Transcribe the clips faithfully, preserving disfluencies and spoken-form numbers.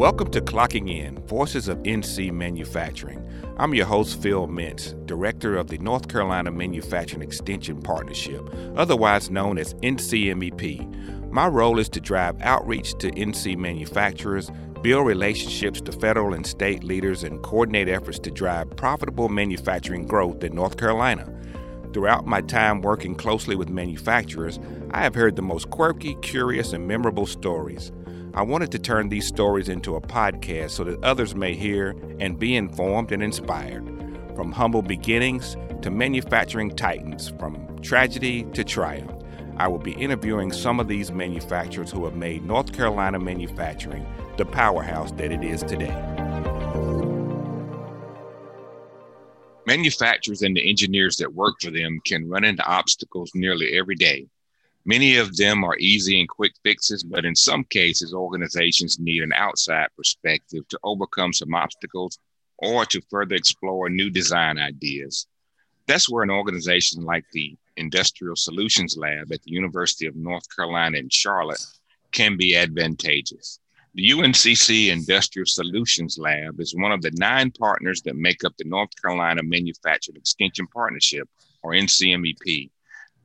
Welcome to Clocking In, Voices of N C Manufacturing. I'm your host, Phil Mintz, Director of the North Carolina Manufacturing Extension Partnership, otherwise known as N C M E P. My role is to drive outreach to N C manufacturers, build relationships to federal and state leaders, and coordinate efforts to drive profitable manufacturing growth in North Carolina. Throughout my time working closely with manufacturers, I have heard the most quirky, curious, and memorable stories. I wanted to turn these stories into a podcast so that others may hear and be informed and inspired. From humble beginnings to manufacturing titans, from tragedy to triumph, I will be interviewing some of these manufacturers who have made North Carolina manufacturing the powerhouse that it is today. Manufacturers and the engineers that work for them can run into obstacles nearly every day. Many of them are easy and quick fixes, but in some cases, organizations need an outside perspective to overcome some obstacles or to further explore new design ideas. That's where an organization like the Industrial Solutions Lab at the University of North Carolina in Charlotte can be advantageous. The U N C C Industrial Solutions Lab is one of the nine partners that make up the North Carolina Manufacturing Extension Partnership, or N C M E P.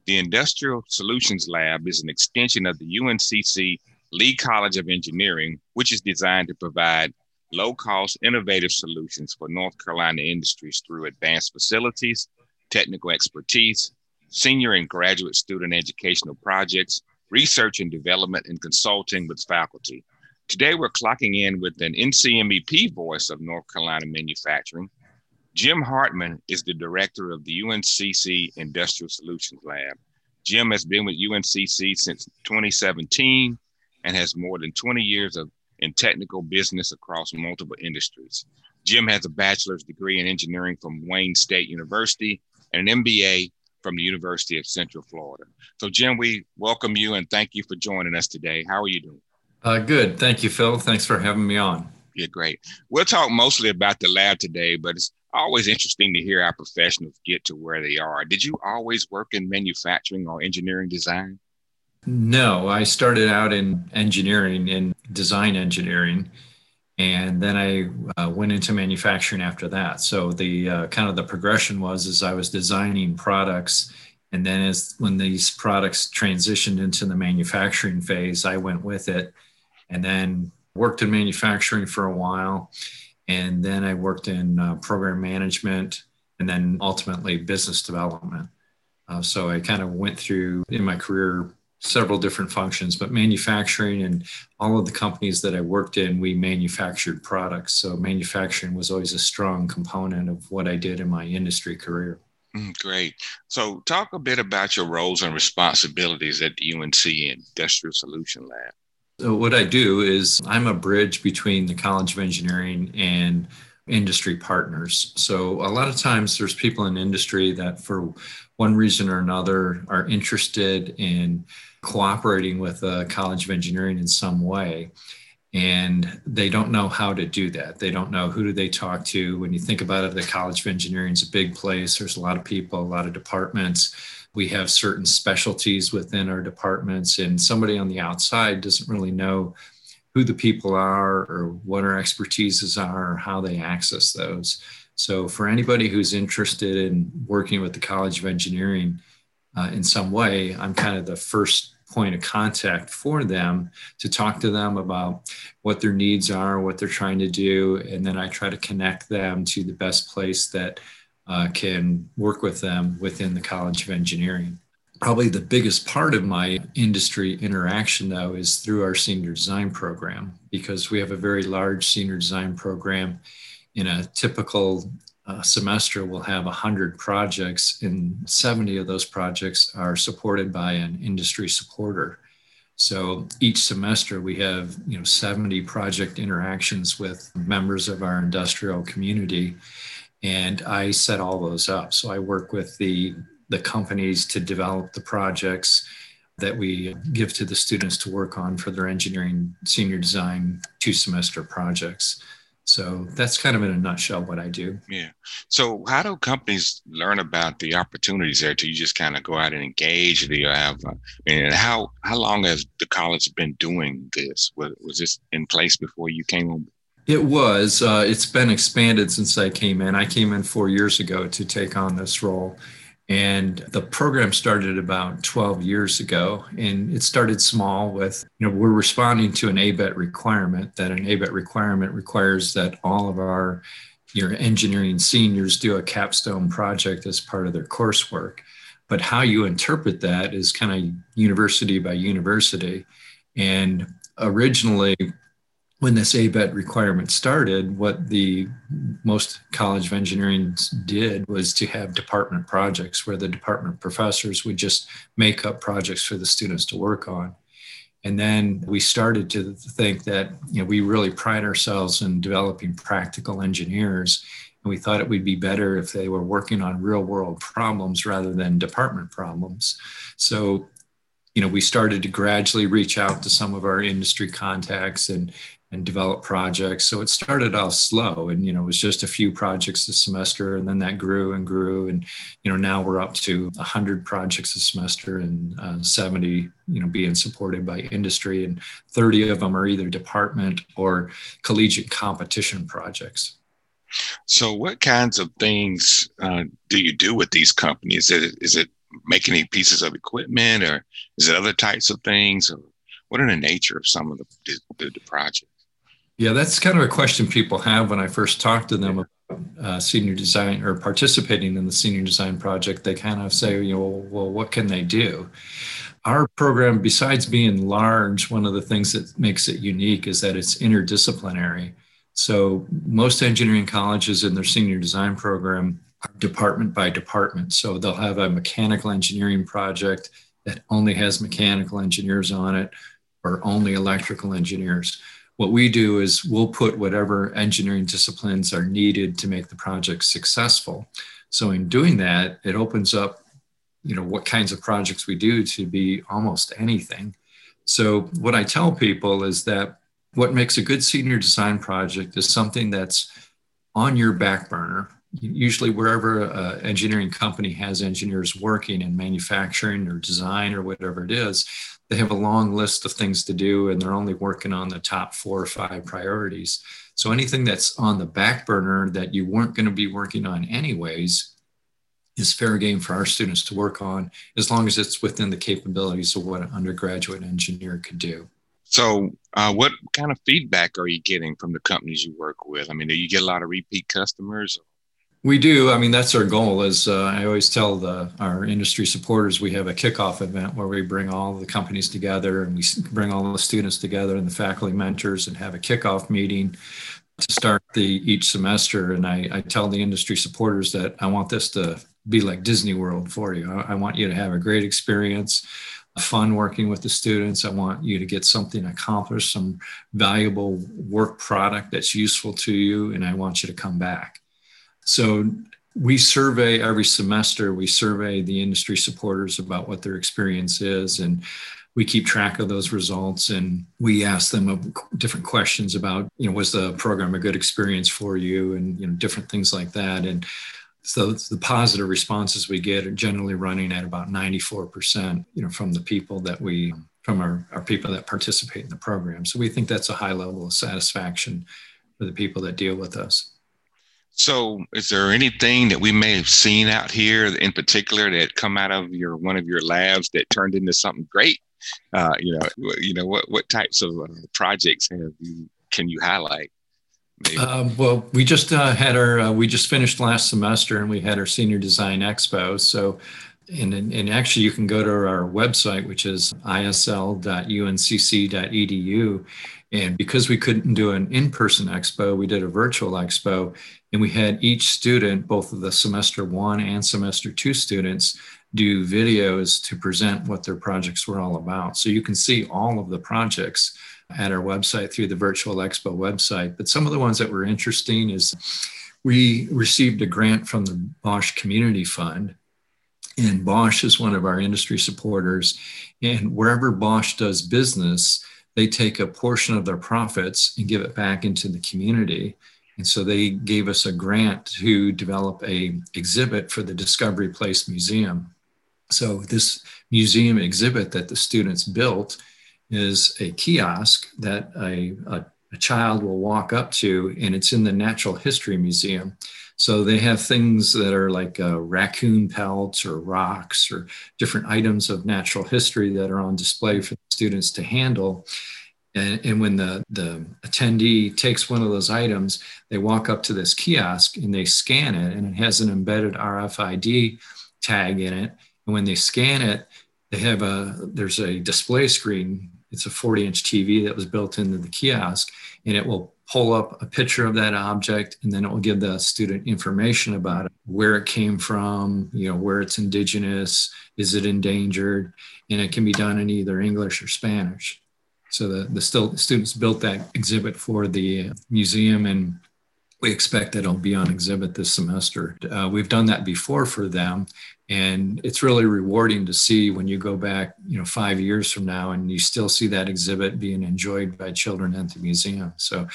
The Industrial Solutions Lab is an extension of the U N C C Lee College of Engineering, which is designed to provide low-cost, innovative solutions for North Carolina industries through advanced facilities, technical expertise, senior and graduate student educational projects, research and development, and consulting with faculty. Today, we're clocking in with an N C M E P voice of North Carolina manufacturing. Jim Hartman is the director of the U N C C Industrial Solutions Lab. Jim has been with U N C C since twenty seventeen and has more than twenty years of in technical business across multiple industries. Jim has a bachelor's degree in engineering from Wayne State University and an M B A from the University of Central Florida. So Jim, we welcome you and thank you for joining us today. How are you doing? Uh, good. Thank you, Phil. Thanks for having me on. Yeah, great. We'll talk mostly about the lab today, but it's always interesting to hear our professionals get to where they are. Did you always work in manufacturing or engineering design? No, I started out in engineering, in design engineering, and then I uh, went into manufacturing after that. So the uh, kind of the progression was is I was designing products, and then as when these products transitioned into the manufacturing phase, I went with it, and then worked in manufacturing for a while. And then I worked in uh, program management and then ultimately business development. Uh, so I kind of went through in my career several different functions, but manufacturing and all of the companies that I worked in, we manufactured products. So manufacturing was always a strong component of what I did in my industry career. Mm, great. So talk a bit about your roles and responsibilities at the U N C Industrial Solution Lab. So what I do is I'm a bridge between the College of Engineering and industry partners. So a lot of times there's people in industry that for one reason or another are interested in cooperating with the College of Engineering in some way, and they don't know how to do that. They don't know who do they talk to. When you think about it, the College of Engineering is a big place. There's a lot of people, a lot of departments. We have certain specialties within our departments, and somebody on the outside doesn't really know who the people are or what our expertises are or how they access those. So for anybody who's interested in working with the College of Engineering uh, in some way, I'm kind of the first point of contact for them to talk to them about what their needs are, what they're trying to do. And then I try to connect them to the best place that Uh, can work with them within the College of Engineering. Probably the biggest part of my industry interaction, though, is through our senior design program, because we have a very large senior design program. In a typical uh, semester, we'll have one hundred projects, and seventy of those projects are supported by an industry supporter. So each semester we have, you know, seventy project interactions with members of our industrial community. And I set all those up. So I work with the, the companies to develop the projects that we give to the students to work on for their engineering senior design two semester projects. So that's kind of in a nutshell what I do. Yeah. So how do companies learn about the opportunities there? Do you just kind of go out and engage? Do you have, uh, and how, how long has the college been doing this? Was, was this in place before you came on? It was. Uh, it's been expanded since I came in. I came in four years ago to take on this role. And the program started about twelve years ago, and it started small with, you know, we're responding to an ABET requirement, that an ABET requirement requires that all of our your engineering seniors do a capstone project as part of their coursework. But how you interpret that is kind of university by university. And originally, when this ABET requirement started, what the most College of Engineering did was to have department projects where the department professors would just make up projects for the students to work on. And then we started to think that, you know, we really pride ourselves in developing practical engineers. And we thought it would be better if they were working on real world problems rather than department problems. So, you know, we started to gradually reach out to some of our industry contacts and and develop projects. So it started off slow and, you know, it was just a few projects this semester, and then that grew and grew. And, you know, now we're up to one hundred projects a semester, and uh, seventy, you know, being supported by industry, and thirty of them are either department or collegiate competition projects. So what kinds of things uh, do you do with these companies? Is it, is it making any pieces of equipment, or is it other types of things? Or what are the nature of some of the, the, the projects? Yeah, that's kind of a question people have when I first talk to them about uh, senior design or participating in the senior design project. They kind of say, you know, well, what can they do? Our program, besides being large, one of the things that makes it unique is that it's interdisciplinary. So most engineering colleges in their senior design program are department by department. So they'll have a mechanical engineering project that only has mechanical engineers on it, or only electrical engineers. What we do is we'll put whatever engineering disciplines are needed to make the project successful. So in doing that, it opens up, you know, what kinds of projects we do to be almost anything. So what I tell people is that what makes a good senior design project is something that's on your back burner. Usually wherever an engineering company has engineers working in manufacturing or design or whatever it is, they have a long list of things to do, and they're only working on the top four or five priorities. So anything that's on the back burner that you weren't going to be working on anyways is fair game for our students to work on, as long as it's within the capabilities of what an undergraduate engineer could do. So uh, what kind of feedback are you getting from the companies you work with? I mean, do you get a lot of repeat customers? We do. I mean, that's our goal. Is uh, I always tell the, our industry supporters, we have a kickoff event where we bring all the companies together, and we bring all the students together and the faculty mentors, and have a kickoff meeting to start the each semester. And I, I tell the industry supporters that I want this to be like Disney World for you. I, I want you to have a great experience, fun working with the students. I want you to get something accomplished, some valuable work product that's useful to you, and I want you to come back. So we survey every semester, we survey the industry supporters about what their experience is, and we keep track of those results, and we ask them different questions about, you know, was the program a good experience for you, and, you know, different things like that. And so the positive responses we get are generally running at about ninety-four percent, you know, from the people that we, from our, our people that participate in the program. So we think that's a high level of satisfaction for the people that deal with us. So is there anything that we may have seen out here in particular that come out of your one of your labs that turned into something great? Uh, you know, you know what what types of uh, projects have you, can you highlight? Uh, well, we just uh, had our uh, we just finished last semester, and we had our Senior Design Expo. So, and and actually, you can go to our website, which is I S L dot U N C C dot E D U. And because we couldn't do an in-person expo, we did a virtual expo, and we had each student, both of the semester one and semester two students, do videos to present what their projects were all about. So you can see all of the projects at our website through the virtual expo website. But some of the ones that were interesting is we received a grant from the Bosch Community Fund. And Bosch is one of our industry supporters. And wherever Bosch does business, they take a portion of their profits and give it back into the community. And so they gave us a grant to develop a exhibit for the Discovery Place Museum. So this museum exhibit that the students built is a kiosk that a, a, a child will walk up to, and it's in the Natural History Museum. So they have things that are like uh, raccoon pelts or rocks or different items of natural history that are on display for the students to handle. And, and when the, the attendee takes one of those items, they walk up to this kiosk and they scan it, and it has an embedded R F I D tag in it. And when they scan it, they have a, there's a display screen. It's a forty inch T V that was built into the kiosk, and it will pull up a picture of that object, and then it will give the student information about it, where it came from, you know, where it's indigenous, is it endangered, and it can be done in either English or Spanish. So the, the still, students built that exhibit for the museum, and we expect that it'll be on exhibit this semester. Uh, we've done that before for them, and it's really rewarding to see when you go back, you know, five years from now, and you still see that exhibit being enjoyed by children at the museum. So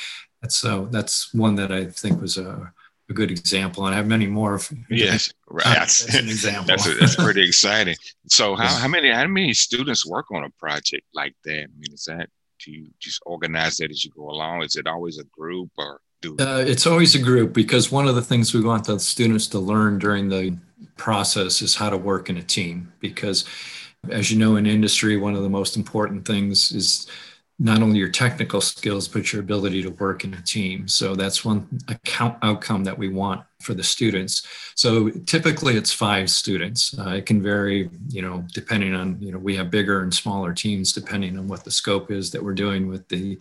that's uh, that's one that I think was a, a good example, and I have many more. If, yes, right. That's, that's an example. that's, a, that's pretty exciting. So how, how many how many students work on a project like that? I mean, is that, do you just organize that as you go along? Is it always a group, or do uh, it's always a group, because one of the things we want the students to learn during the process is how to work in a team. Because as you know, in industry, one of the most important things is not only your technical skills, but your ability to work in a team. So that's one account outcome that we want for the students. So typically it's five students. Uh, it can vary, you know, depending on, you know, we have bigger and smaller teams, depending on what the scope is that we're doing with the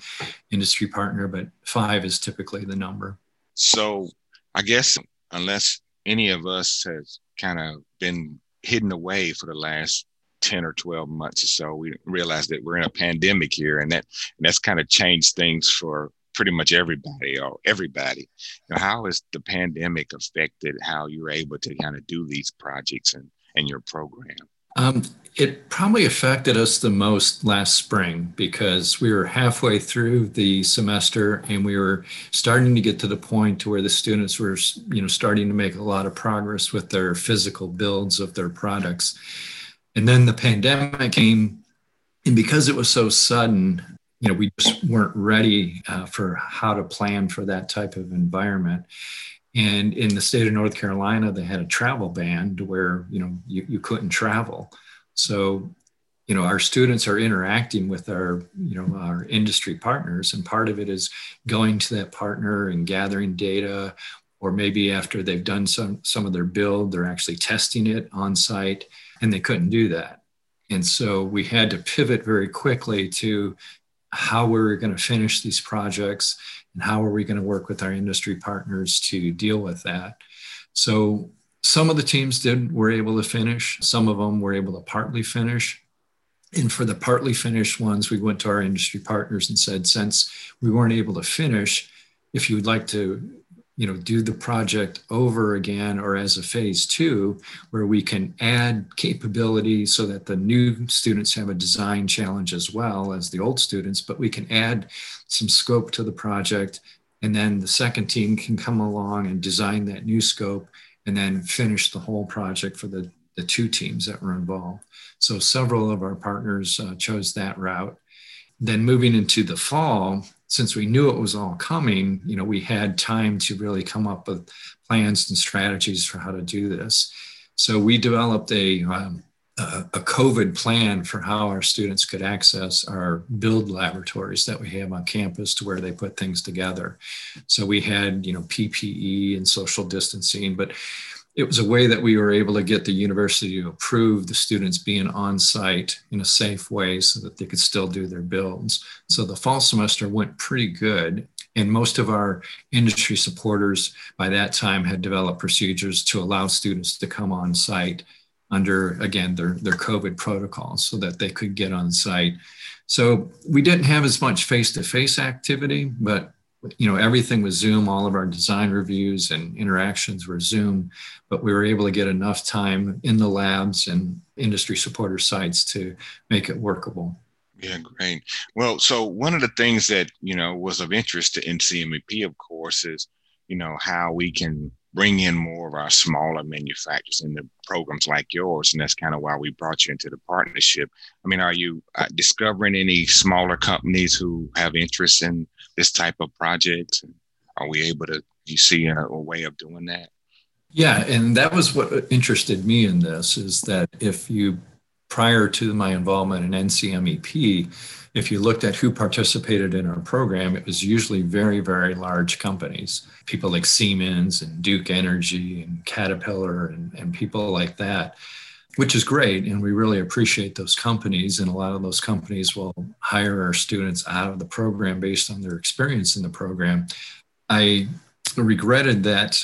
industry partner, but five is typically the number. So I guess unless any of us has kind of been hidden away for the last ten or twelve months or so, we realized that we're in a pandemic here, and that and that's kind of changed things for pretty much everybody or everybody. Now, how has the pandemic affected how you're able to kind of do these projects and, and your program? Um, it probably affected us the most last spring, because we were halfway through the semester and we were starting to get to the point to where the students were, you know, starting to make a lot of progress with their physical builds of their products. And then the pandemic came, and because it was so sudden, you know, we just weren't ready uh, for how to plan for that type of environment. And in the state of North Carolina, they had a travel ban to where, you know, you, you couldn't travel. So, you know, our students are interacting with our, you know, our industry partners. And part of it is going to that partner and gathering data, or maybe after they've done some, some of their build, they're actually testing it on site. And they couldn't do that. And so we had to pivot very quickly to how we were going to finish these projects and how are we going to work with our industry partners to deal with that. So some of the teams did were able to finish. Some of them were able to partly finish. And for the partly finished ones, we went to our industry partners and said, since we weren't able to finish, if you would like to, you know, do the project over again, or as a phase two, where we can add capability so that the new students have a design challenge as well as the old students, but we can add some scope to the project. And then the second team can come along and design that new scope and then finish the whole project for the, the two teams that were involved. So several of our partners uh, chose that route. Then moving into the fall, since we knew it was all coming, you know, we had time to really come up with plans and strategies for how to do this. So we developed a, um, a, a COVID plan for how our students could access our build laboratories that we have on campus, to where they put things together. So we had, you know, P P E and social distancing, but it was a way that we were able to get the university to approve the students being on site in a safe way so that they could still do their builds. So the fall semester went pretty good. And most of our industry supporters by that time had developed procedures to allow students to come on site under, again, their, their COVID protocols so that they could get on site. So we didn't have as much face-to-face activity, but you know, everything was Zoom. All of our design reviews and interactions were Zoom, but we were able to get enough time in the labs and industry supporter sites to make it workable. Yeah, great. Well, so one of the things that, you know, was of interest to N C M E P, of course, is you know, how we can bring in more of our smaller manufacturers into programs like yours. And that's kind of why we brought you into the partnership. I mean, are you uh, discovering any smaller companies who have interest in this type of project? Are we able to, you see a, a way of doing that? Yeah. And that was what interested me in this, is that if you, prior to my involvement in N C M E P, if you looked at who participated in our program, it was usually very, very large companies, people like Siemens and Duke Energy and Caterpillar and, and people like that, which is great. And we really appreciate those companies. And a lot of those companies will hire our students out of the program based on their experience in the program. I regretted that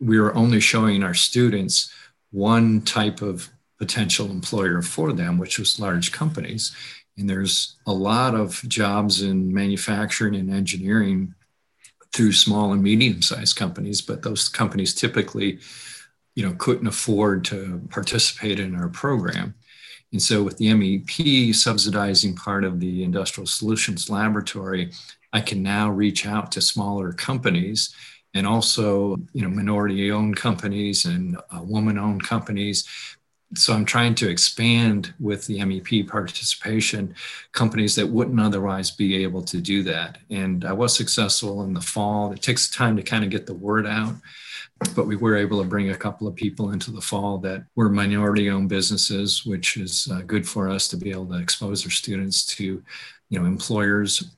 we were only showing our students one type of potential employer for them, which was large companies. And there's a lot of jobs in manufacturing and engineering through small and medium-sized companies, but those companies typically, you know, couldn't afford to participate in our program. And so with the M E P subsidizing part of the Industrial Solutions Laboratory, I can now reach out to smaller companies and also, you know, minority-owned companies and uh, woman-owned companies. So I'm trying to expand with the M E P participation, companies that wouldn't otherwise be able to do that. And I was successful in the fall. It takes time to kind of get the word out, but we were able to bring a couple of people into the fall that were minority-owned businesses, which is uh, good for us to be able to expose our students to, you know, employers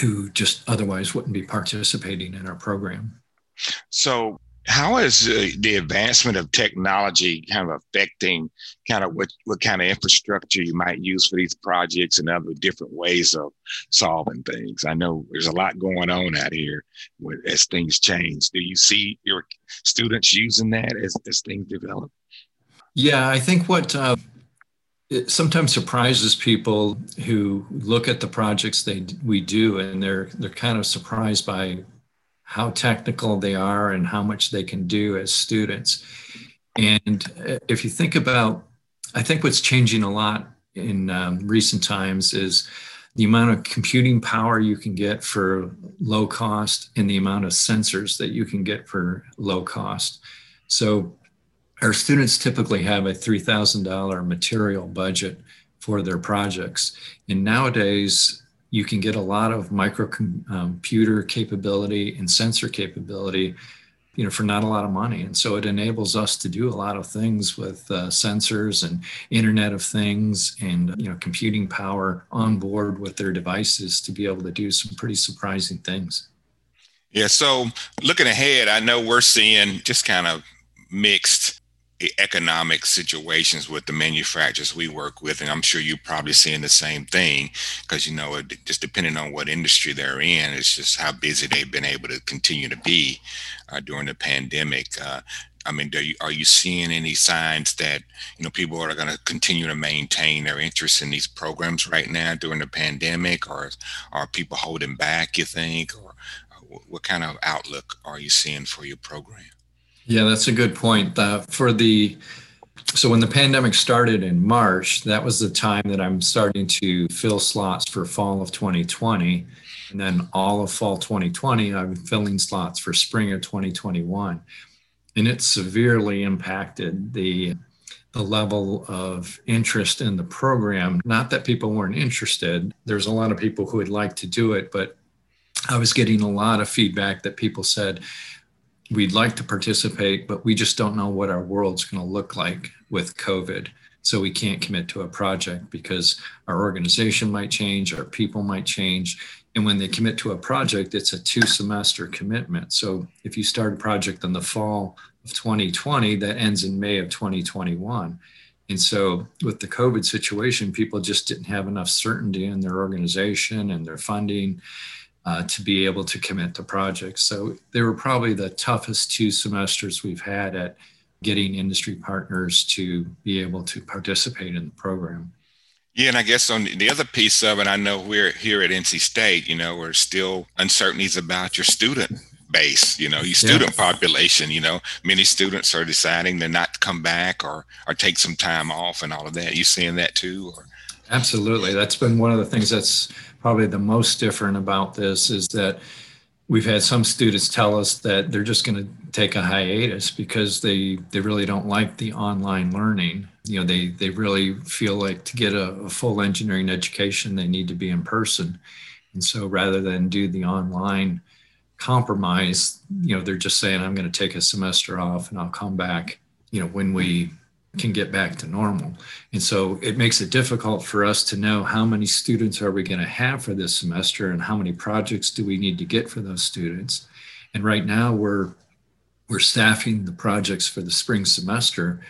who just otherwise wouldn't be participating in our program. So how is uh, the advancement of technology kind of affecting kind of what, what kind of infrastructure you might use for these projects and other different ways of solving things? I know there's a lot going on out here with, as things change. Do you see your students using that as, as things develop? Yeah, I think what uh, it sometimes surprises people who look at the projects they we do, and they're they're kind of surprised by how technical they are and how much they can do as students. And if you think about, I think what's changing a lot in um, recent times is the amount of computing power you can get for low cost and the amount of sensors that you can get for low cost. So our students typically have a three thousand dollars material budget for their projects. And nowadays, you can get a lot of microcomputer capability and sensor capability, you know, for not a lot of money. And so it enables us to do a lot of things with uh, sensors and Internet of Things and, you know, computing power on board with their devices to be able to do some pretty surprising things. Yeah. So looking ahead, I know we're seeing just kind of mixed economic situations with the manufacturers we work with, and I'm sure you're probably seeing the same thing, because, you know, it, just depending on what industry they're in, it's just how busy they've been able to continue to be uh, during the pandemic. Uh, I mean, do you, are you seeing any signs that, you know, people are going to continue to maintain their interest in these programs right now during the pandemic, or are people holding back, you think, or what kind of outlook are you seeing for your program? Yeah, that's a good point. Uh, for the so when the pandemic started in March, that was the time that I'm starting to fill slots for fall of twenty twenty, and then all of fall twenty twenty, I'm filling slots for spring of twenty twenty-one, and it severely impacted the the level of interest in the program. Not that people weren't interested; there's a lot of people who would like to do it, but I was getting a lot of feedback that people said, we'd like to participate, but we just don't know what our world's going to look like with COVID. So we can't commit to a project because our organization might change, our people might change. And when they commit to a project, it's a two semester commitment. So if you start a project in the fall of twenty twenty, that ends in May of twenty twenty-one. And so with the COVID situation, people just didn't have enough certainty in their organization and their funding Uh, to be able to commit to projects. So they were probably the toughest two semesters we've had at getting industry partners to be able to participate in the program. Yeah, and I guess on the other piece of it, I know we're here at N C State, you know, we're still uncertainties about your student base, you know, your student yeah. population, you know, many students are deciding they're not to come back or, or take some time off and all of that. You seeing that too? Or? Absolutely. That's been one of the things that's probably the most different about this, is that we've had some students tell us that they're just going to take a hiatus because they, they really don't like the online learning. You know, they, they really feel like to get a, a full engineering education, they need to be in person. And so rather than do the online compromise, you know, they're just saying, I'm going to take a semester off and I'll come back, you know, when we can get back to normal. And so it makes it difficult for us to know how many students are we going to have for this semester and how many projects do we need to get for those students. And right now we're we're staffing the projects for the spring semester,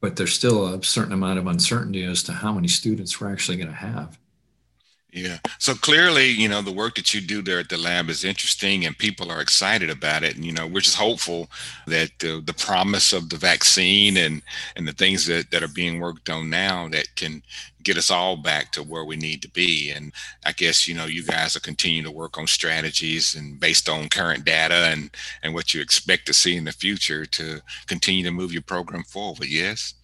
but there's still a certain amount of uncertainty as to how many students we're actually going to have. Yeah. So clearly, you know, the work that you do there at the lab is interesting and people are excited about it. And, you know, we're just hopeful that uh, the promise of the vaccine and, and the things that, that are being worked on now that can get us all back to where we need to be. And I guess, you know, you guys will continue to work on strategies and based on current data and, and what you expect to see in the future to continue to move your program forward. Yes.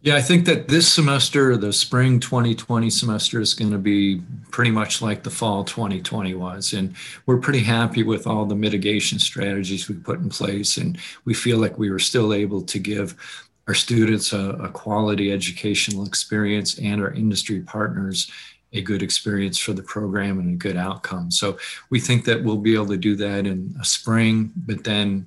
Yeah, I think that this semester, the spring twenty twenty semester, is going to be pretty much like the fall twenty twenty was. And we're pretty happy with all the mitigation strategies we put in place. And we feel like we were still able to give our students a, a quality educational experience and our industry partners a good experience for the program and a good outcome. So we think that we'll be able to do that in a spring, but then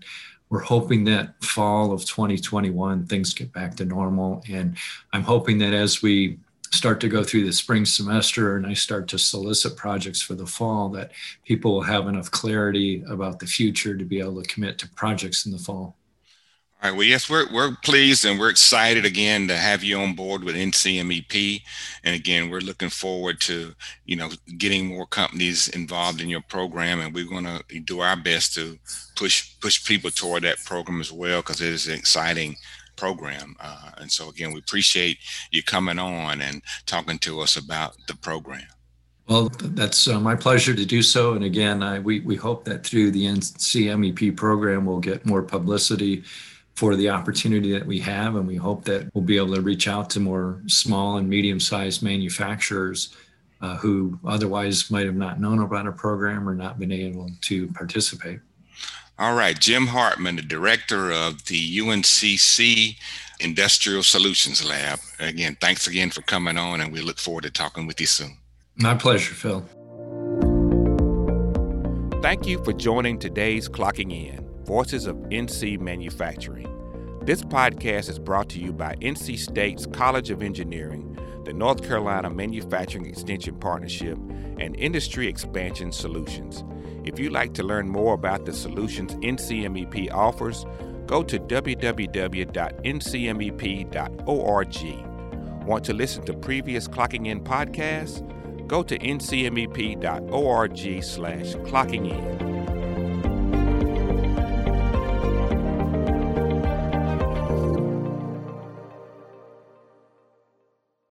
we're hoping that fall of twenty twenty-one, things get back to normal. And I'm hoping that as we start to go through the spring semester and I start to solicit projects for the fall, that people will have enough clarity about the future to be able to commit to projects in the fall. All right. Well, yes, we're we're pleased and we're excited again to have you on board with N C M E P. And again, we're looking forward to, you know, getting more companies involved in your program. And we're going to do our best to push push people toward that program as well, because it is an exciting program. Uh, and so, again, we appreciate you coming on and talking to us about the program. Well, that's uh, my pleasure to do so. And again, I, we, we hope that through the N C M E P program, we'll get more publicity for the opportunity that we have. And we hope that we'll be able to reach out to more small and medium-sized manufacturers uh, who otherwise might have not known about a program or not been able to participate. All right, Jim Hartman, the director of the U N C C Industrial Solutions Lab. Again, thanks again for coming on, and we look forward to talking with you soon. My pleasure, Phil. Thank you for joining today's Clocking In, Voices of N C Manufacturing. This podcast is brought to you by N C State's College of Engineering, the North Carolina Manufacturing Extension Partnership, and Industry Expansion Solutions. If you'd like to learn more about the solutions N C M E P offers, go to w w w dot n c m e p dot org. Want to listen to previous Clocking In podcasts? Go to n c m e p dot org slash clocking in.